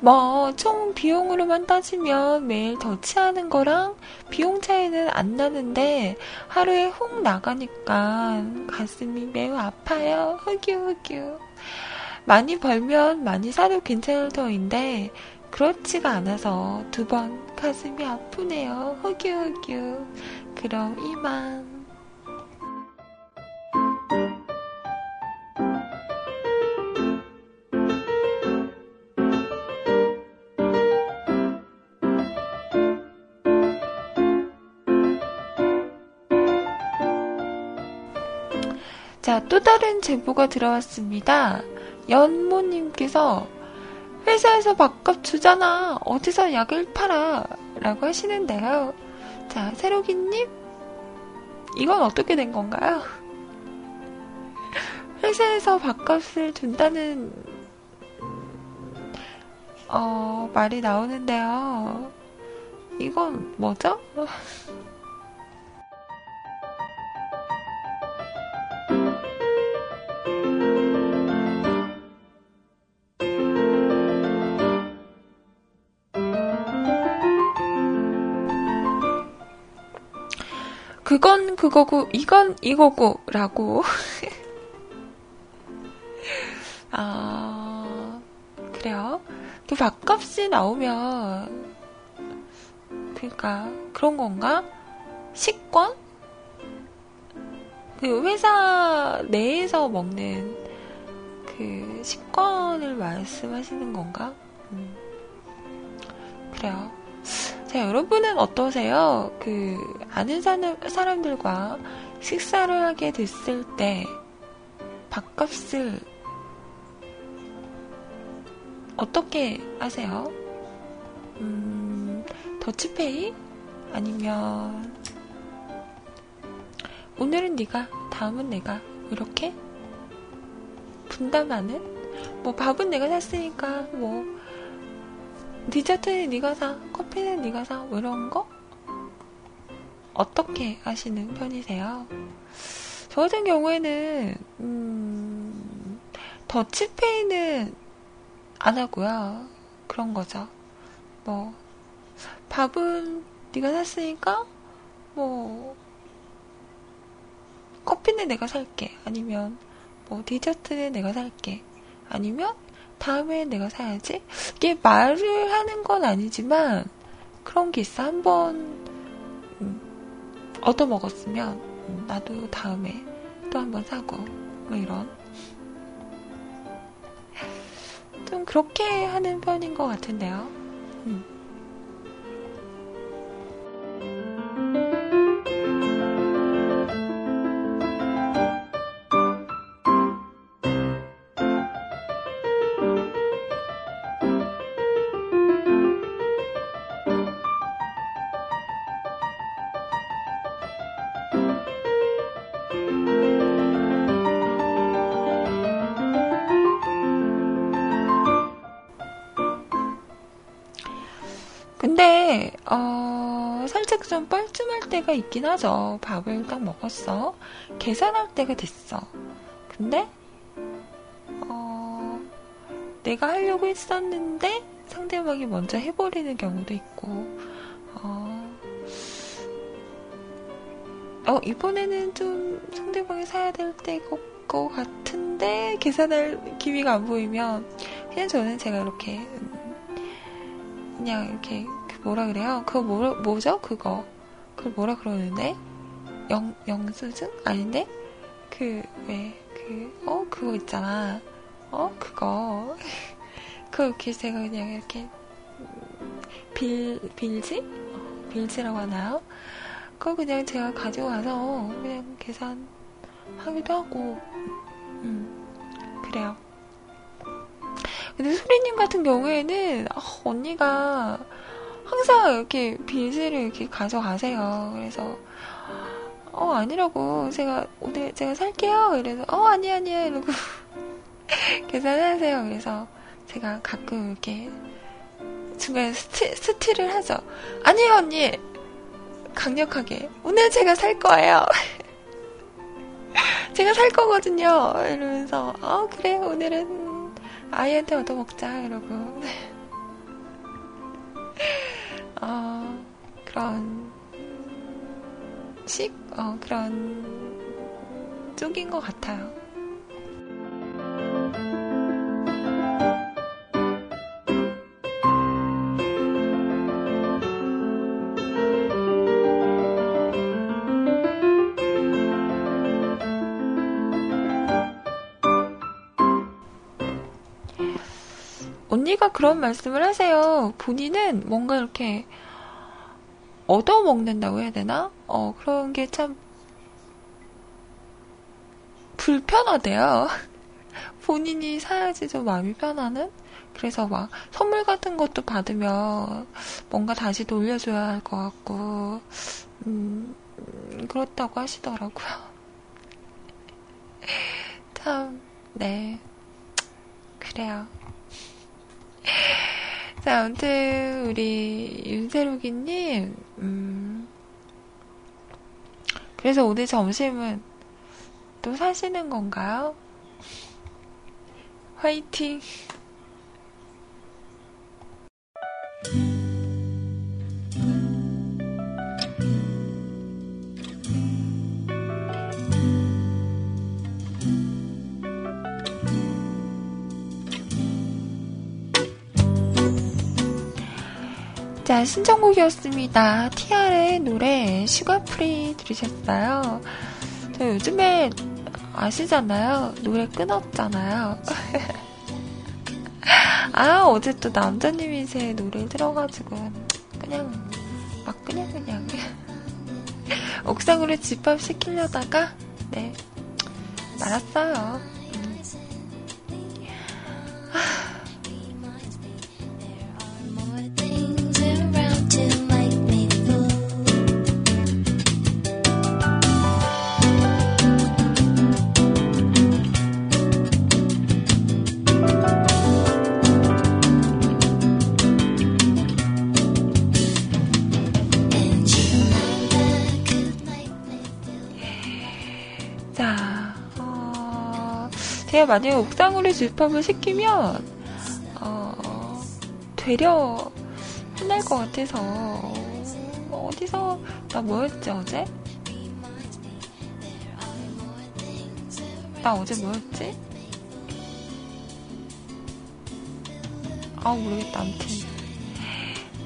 뭐 총 총 비용으로만 따지면 매일 더치하는 거랑 비용 차이는 안 나는데 하루에 혹 나가니까 가슴이 매우 아파요. 흑유흑유. 많이 벌면 많이 사도 괜찮을 터인데 그렇지가 않아서 두 번 가슴이 아프네요. 흑유흑유. 그럼 이만. 자, 또 다른 제보가 들어왔습니다. 연모님께서 회사에서 밥값 주잖아. 어디서 약을 팔아? 라고 하시는데요. 자, 새로기님? 이건 어떻게 된 건가요? 회사에서 밥값을 준다는 어, 말이 나오는데요. 이건 뭐죠? 그건 그거고 이건 이거고 라고 아 그래요. 그 밥값이 나오면 그러니까 그런 건가? 식권? 그 회사 내에서 먹는 그 식권을 말씀하시는 건가? 음. 그래요. 자, 여러분은 어떠세요? 그 아는 사람, 사람들과 식사를 하게 됐을 때 밥값을 어떻게 하세요? 음, 더치페이? 아니면 오늘은 네가, 다음은 내가 이렇게? 분담하는? 뭐 밥은 내가 샀으니까 뭐 디저트는 네가 사, 커피는 네가 사, 뭐 이런 거? 어떻게 하시는 편이세요? 저 같은 경우에는 음, 더치페이는 안 하고요. 그런 거죠. 뭐 밥은 네가 샀으니까 뭐 커피는 내가 살게. 아니면 뭐 디저트는 내가 살게. 아니면 다음에 내가 사야지. 이게 말을 하는 건 아니지만 그런 게 있어. 한번 음, 얻어먹었으면 음, 나도 다음에 또 한번 사고 뭐 이런 좀 그렇게 하는 편인 것 같은데요. 음. 근데 어, 살짝 좀 뻘쭘할 때가 있긴 하죠. 밥을 딱 먹었어. 계산할 때가 됐어. 근데 어, 내가 하려고 했었는데 상대방이 먼저 해버리는 경우도 있고 어, 어 이번에는 좀 상대방이 사야 될 때고 같은데 계산할 기미가 안 보이면 그냥 저는 제가 이렇게 그냥 이렇게 뭐라 그래요? 그거 뭐, 뭐죠? 그거. 그걸 뭐라 그러는데? 영, 영수증? 아닌데? 그, 왜, 그, 어, 그거 있잖아. 어, 그거. 그거 이렇게 제가 그냥 이렇게, 빌, 빌지? 어, 빌지라고 하나요? 그거 그냥 제가 가져와서 그냥 계산하기도 하고, 음, 그래요. 근데 소리님 같은 경우에는, 어, 언니가, 항상 이렇게 빌지를 이렇게 가져가세요. 그래서 어 아니라고 제가 오늘 제가 살게요. 이래서 어 아니 아니야 이러고 계산하세요. 그래서 제가 가끔 이렇게 중간에 스티, 스티를 하죠. 아니에요 언니 강력하게 오늘 제가 살 거예요. 제가 살 거거든요. 이러면서 어 그래 오늘은 아이한테 얻어먹자 이러고. 어, 그런 식? 어, 그런 쪽인 것 같아요. 언니가 그런 말씀을 하세요. 본인은 뭔가 이렇게 얻어먹는다고 해야 되나? 어, 그런 게 참 불편하대요. 본인이 사야지 좀 마음이 편하는? 그래서 막 선물 같은 것도 받으면 뭔가 다시 돌려줘야 할 것 같고, 음, 그렇다고 하시더라고요. 참, 네. 그래요. 자, 아무튼 우리 윤세록이님, 음, 그래서 오늘 점심은 또 사시는 건가요? 화이팅! 자, 신청곡이었습니다. 티아르의 노래 슈가프리 들으셨어요. 저 요즘에 아시잖아요. 노래 끊었잖아요. 아, 어제 또 남자님이 제 노래 들어가지고 그냥 막 그냥 그냥 옥상으로 집합시키려다가 네 말았어요. 음. 제가 만약에 옥상으로 집합을 시키면 어, 되려 혼날 것 같아서 어, 어디서 나 뭐였지 어제? 나 어제 뭐였지? 아 모르겠다. 아무튼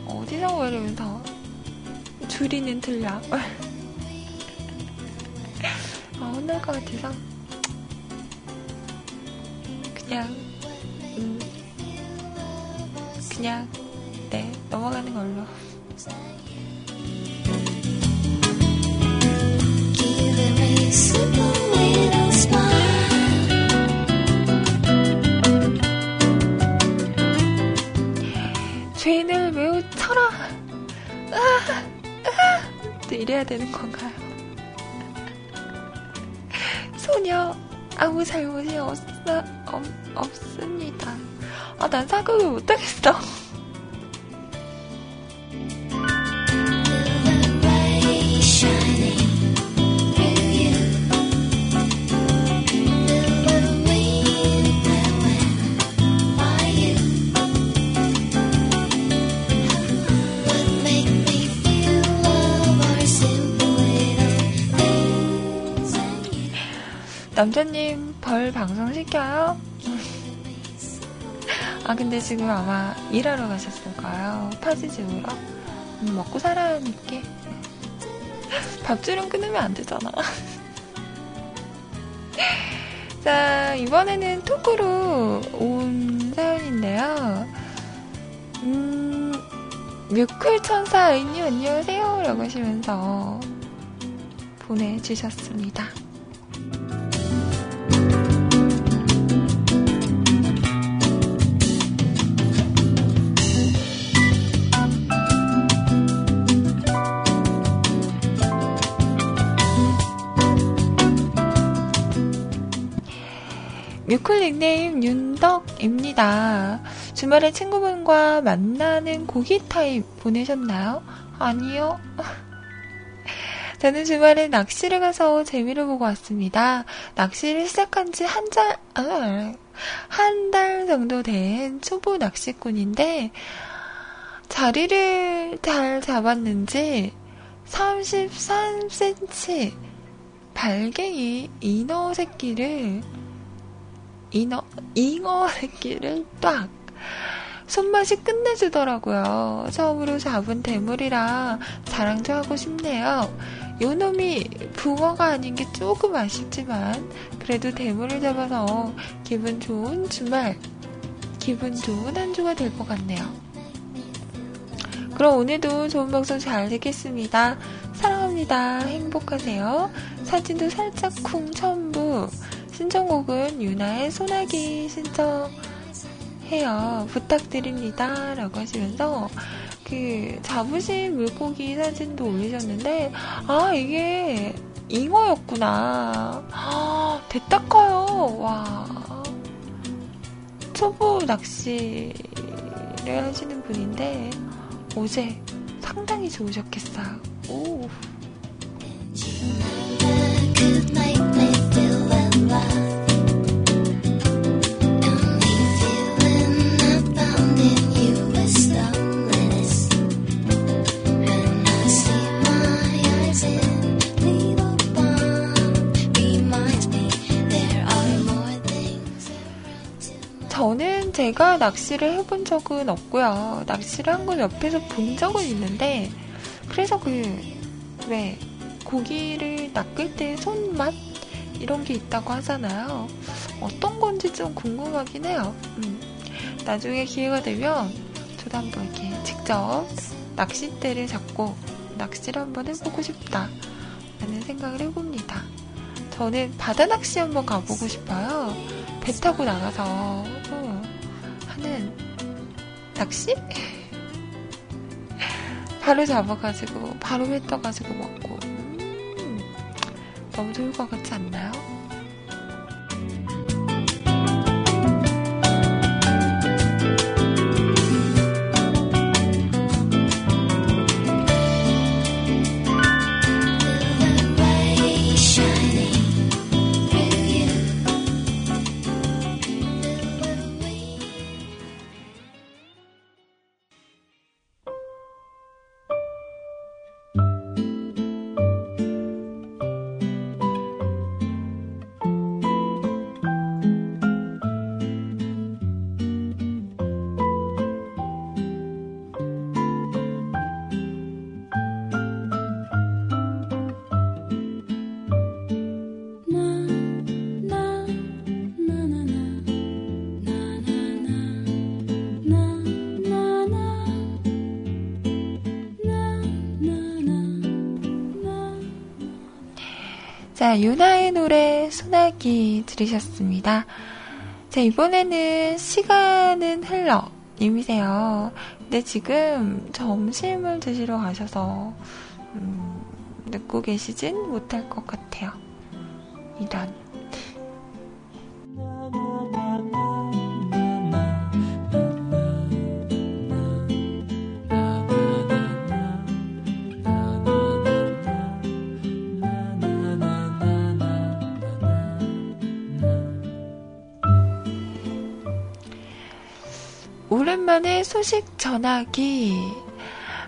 어디서 뭐 이러면서 줄이는 틀려. 아, 혼날 것 같아서 그냥, 음, 그냥, 네, 넘어가는 걸로. 죄인을 매우 쳐라! 으아! 으아! 또 이래야 되는 건가요? 소녀, 아무 잘못이 없어. 없, 없습니다. 아, 난 사극을 못하겠어. 남자님 벌 방송시켜요? 아 근데 지금 아마 일하러 가셨을까요? 파지지우러? 음, 먹고 살아야 하니까 밥줄은 끊으면 안 되잖아. 자, 이번에는 톡으로 온 사연인데요. 음, 뮤클천사 은유 안녕하세요 라고 하시면서 보내주셨습니다. 뮤클 닉네임 윤덕입니다. 주말에 친구분과 만나는 고기 타임 보내셨나요? 아니요. 저는 주말에 낚시를 가서 재미를 보고 왔습니다. 낚시를 시작한 지 한 달, 아, 한 달 정도 된 초보 낚시꾼인데 자리를 잘 잡았는지 삼십삼 센티미터 발갱이 잉어 새끼를 잉어 잉어 새끼를 딱 손맛이 끝내주더라고요. 처음으로 잡은 대물이라 자랑도 하고 싶네요. 요놈이 붕어가 아닌 게 조금 아쉽지만 그래도 대물을 잡아서 기분 좋은 주말, 기분 좋은 한 주가 될 것 같네요. 그럼 오늘도 좋은 방송 잘 듣겠습니다. 사랑합니다. 행복하세요. 사진도 살짝 쿵 첨부. 신청곡은 유나의 소나기 신청 해요. 부탁드립니다. 라고 하시면서 그 잡으신 물고기 사진도 올리셨는데, 아 이게 잉어였구나. 아, 됐다 커요. 와, 초보 낚시를 하시는 분인데 어제 상당히 좋으셨겠어요. 오. 저는 제가 낚시를 해본 적은 없고요. 낚시를 한 건 옆에서 본 적은 있는데, 그래서 그 왜 고기를 낚을 때 손맛 이런 게 있다고 하잖아요. 어떤 건지 좀 궁금하긴 해요. 음. 나중에 기회가 되면 저도 한번 이렇게 직접 낚싯대를 잡고 낚시를 한번 해보고 싶다 라는 생각을 해봅니다. 저는 바다 낚시 한번 가보고 싶어요. 배 타고 나가서 하는 낚시? 바로 잡아가지고 바로 회 떠가지고 먹고, 음, 너무 좋을 것 같지 않나요? 자, 유나의 노래 소나기 들으셨습니다. 자, 이번에는 시간은 흘러 님이세요. 근데 지금 점심을 드시러 가셔서 음, 늦고 계시진 못할 것 같아요. 이런. 오랜만에 소식 전하기.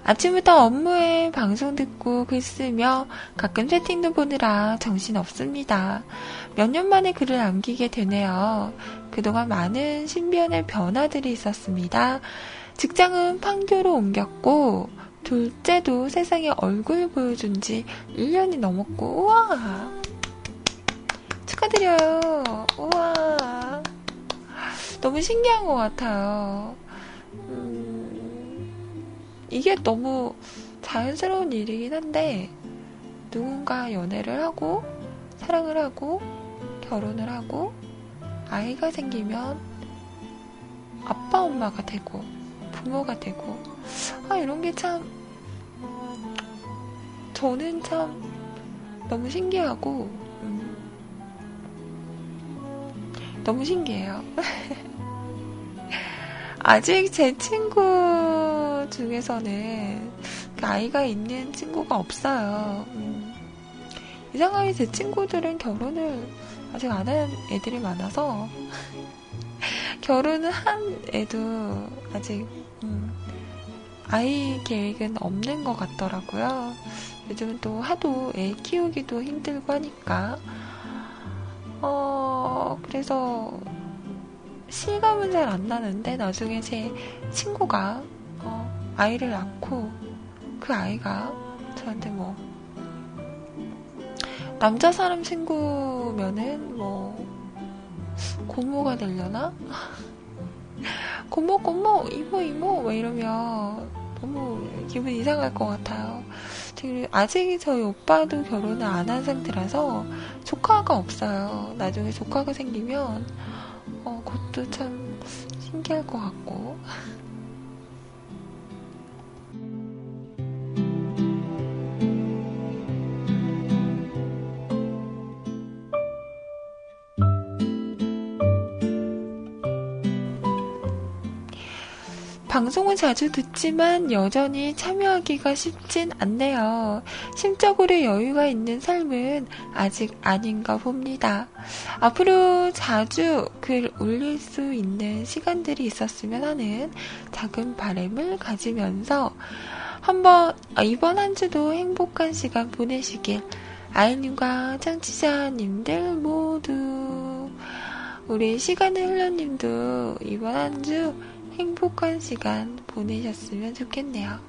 아침부터 업무에 방송 듣고 글 쓰며 가끔 채팅도 보느라 정신 없습니다. 몇 년 만에 글을 남기게 되네요. 그동안 많은 신변의 변화들이 있었습니다. 직장은 판교로 옮겼고, 둘째도 세상에 얼굴 보여준 지 일 년이 넘었고, 우와! 축하드려요. 우와! 너무 신기한 것 같아요. 음, 이게 너무 자연스러운 일이긴 한데, 누군가 연애를 하고 사랑을 하고 결혼을 하고 아이가 생기면 아빠 엄마가 되고 부모가 되고, 아 이런 게 참 저는 참 너무 신기하고 음, 너무 신기해요. 아직 제 친구 중에서는 아이가 있는 친구가 없어요. 음. 이상하게 제 친구들은 결혼을 아직 안 한 애들이 많아서 결혼을 한 애도 아직 음, 아이 계획은 없는 것 같더라고요. 요즘은 또 하도 애 키우기도 힘들고 하니까 어 그래서 실감은 잘 안 나는데 나중에 제 친구가 어, 아이를 낳고 그 아이가 저한테 뭐 남자 사람 친구면은 뭐 고모가 되려나? 고모 고모 이모 이모 뭐 이러면 너무 기분이 이상할 것 같아요. 지금 아직 저희 오빠도 결혼을 안 한 상태라서 조카가 없어요. 나중에 조카가 생기면 어, 그것도 참 신기할 것 같고. 방송은 자주 듣지만 여전히 참여하기가 쉽진 않네요. 심적으로 여유가 있는 삶은 아직 아닌가 봅니다. 앞으로 자주 글 올릴 수 있는 시간들이 있었으면 하는 작은 바람을 가지면서 한번 이번 한 주도 행복한 시간 보내시길 아이님과 청취자님들 모두 우리 시간의 흘러님도 이번 한 주 행복한 시간 보내셨으면 좋겠네요.